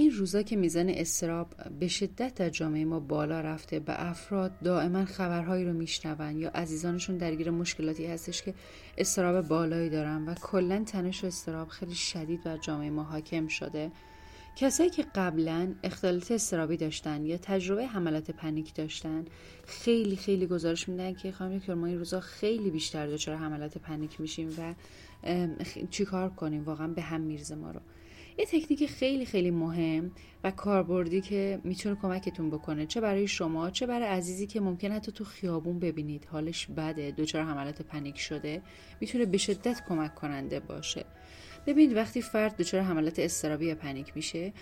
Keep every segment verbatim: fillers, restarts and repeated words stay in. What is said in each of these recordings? این روزا که میزان اضطراب به شدت در جامعه ما بالا رفته و افراد دائما خبرهایی رو میشنون یا عزیزانشون درگیر مشکلاتی هستش که اضطراب بالایی دارن و کلا تنش و اضطراب خیلی شدید بر جامعه ما حاکم شده، کسایی که قبلا اختلالات اضطرابی داشتن یا تجربه حملات پنیک داشتن خیلی خیلی گزارش میدن که خانم دکتر ما این روزا خیلی بیشتر دچار حملات پنیک میشیم و چیکار کنیم، واقعا به هم میرزه ما رو. یه تکنیک خیلی خیلی مهم و کاربردی که میتونه کمکتون بکنه، چه برای شما چه برای عزیزی که ممکنه حتی تو خیابون ببینید حالش بده، دچار حملات پنیک شده، میتونه به شدت کمک کننده باشه. ببینید وقتی فرد دچار حملات اضطرابی یا پنیک میشه،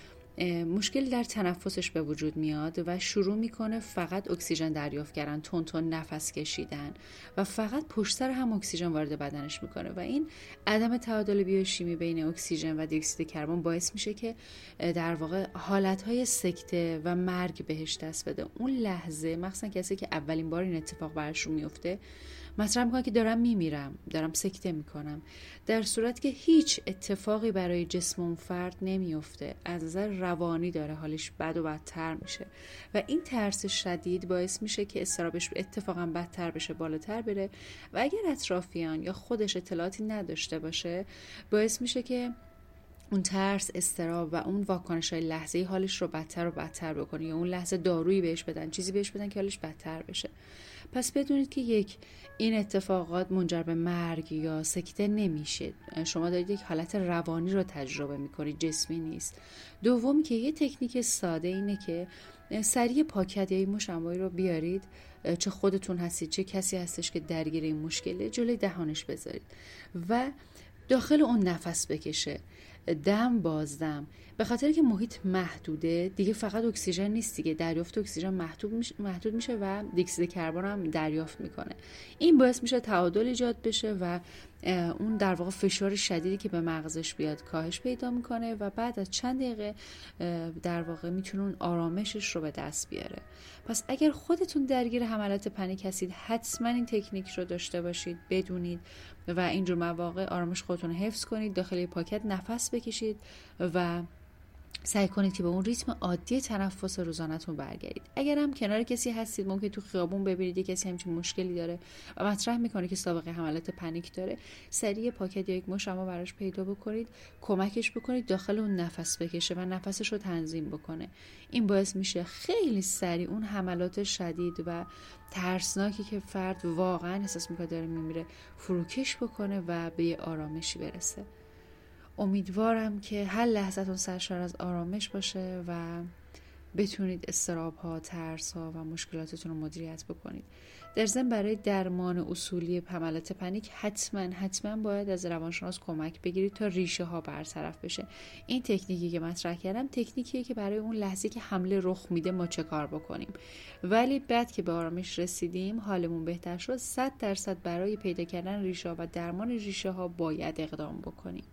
مشکل در تنفسش به وجود میاد و شروع میکنه فقط اکسیژن دریافت کردن، تون تون نفس کشیدن و فقط پشت سر هم اکسیژن وارد بدنش میکنه و این عدم تعادل بیوشیمی بین اکسیژن و دی اکسید کربن باعث میشه که در واقع حالتهای سکته و مرگ بهش دست بده. اون لحظه مخصوصا کسی که اولین بار این اتفاق براشون میفته مطرح میکنه که دارم میمیرم، دارم سکته میکنم، در صورتی که هیچ اتفاقی برای جسم اون فرد نمیفته، از نظر روانی داره حالش بد و بدتر میشه و این ترس شدید باعث میشه که اضطرابش اتفاقا بدتر بشه، بالاتر بره و اگر اطرافیان یا خودش اطلاعاتی نداشته باشه باعث میشه که اون ترس، اضطراب و اون واکنش‌های لحظه‌ای حالش رو بدتر و بدتر بکنه یا اون لحظه دارویی بهش بدن، چیزی بهش بدن که حالش بدتر بشه. پس بدونید که یک، این اتفاقات منجر به مرگ یا سکته نمیشه، شما دارید یک حالت روانی رو تجربه میکنید، جسمی نیست. دوم که یه تکنیک ساده اینه که سریع پاکت یا این مشمایی رو بیارید، چه خودتون هستید چه کسی هستش که درگیر این مشکله، جلوی دهانش بذارید و داخل اون نفس بکشه، دم بازدم. به خاطر که محیط محدوده دیگه، فقط اکسیژن نیست دیگه، دریافت اکسیژن محدود میشه محدود میشه و دی اکسید کربن هم دریافت میکنه. این باعث میشه تعادل ایجاد بشه و اون در واقع فشار شدیدی که به مغزش بیاد کاهش پیدا میکنه و بعد از چند دقیقه در واقع میتونه اون آرامشش رو به دست بیاره. پس اگر خودتون درگیر حملات پنیک هستید حتما این تکنیک رو داشته باشید، بدونید و اینجور مواقع آرامش خودتون رو حفظ کنید، داخل پاکت نفس بکشید و سعی کنید که به اون ریتم عادی تنفس روزانه‌تون برگردید. اگر هم کنار کسی هستید، ممکن تو خیابون ببینید کسی همچین مشکلی داره و مطرح میکنه که سابقه حملات پنیک داره، سریع پاکت یا یک مشمع براش پیدا بکنید، کمکش بکنید داخل اون نفس بکشه و نفسش رو تنظیم بکنه. این باعث میشه خیلی سریع اون حملات شدید و ترسناکی که فرد واقعا احساس میکنه داره میمیره فروکش بکنه و به آرامشی برسه. امیدوارم که هر لحظه‌تون سرشار از آرامش باشه و بتونید اضطراب‌ها، ترس‌ها و مشکلاتتون رو مدیریت بکنید. در ضمن برای درمان اصولی حملات پنیک حتما حتما باید از روانشناس کمک بگیرید تا ریشه ها برطرف بشه. این تکنیکی که مطرح کردم تکنیکیه که برای اون لحظه که حمله رخ میده ما چه کار بکنیم، ولی بعد که به آرامش رسیدیم، حالمون بهتر شد، صد درصد برای پیدا کردن ریشه ها و درمان ریشه ها باید اقدام بکنیم.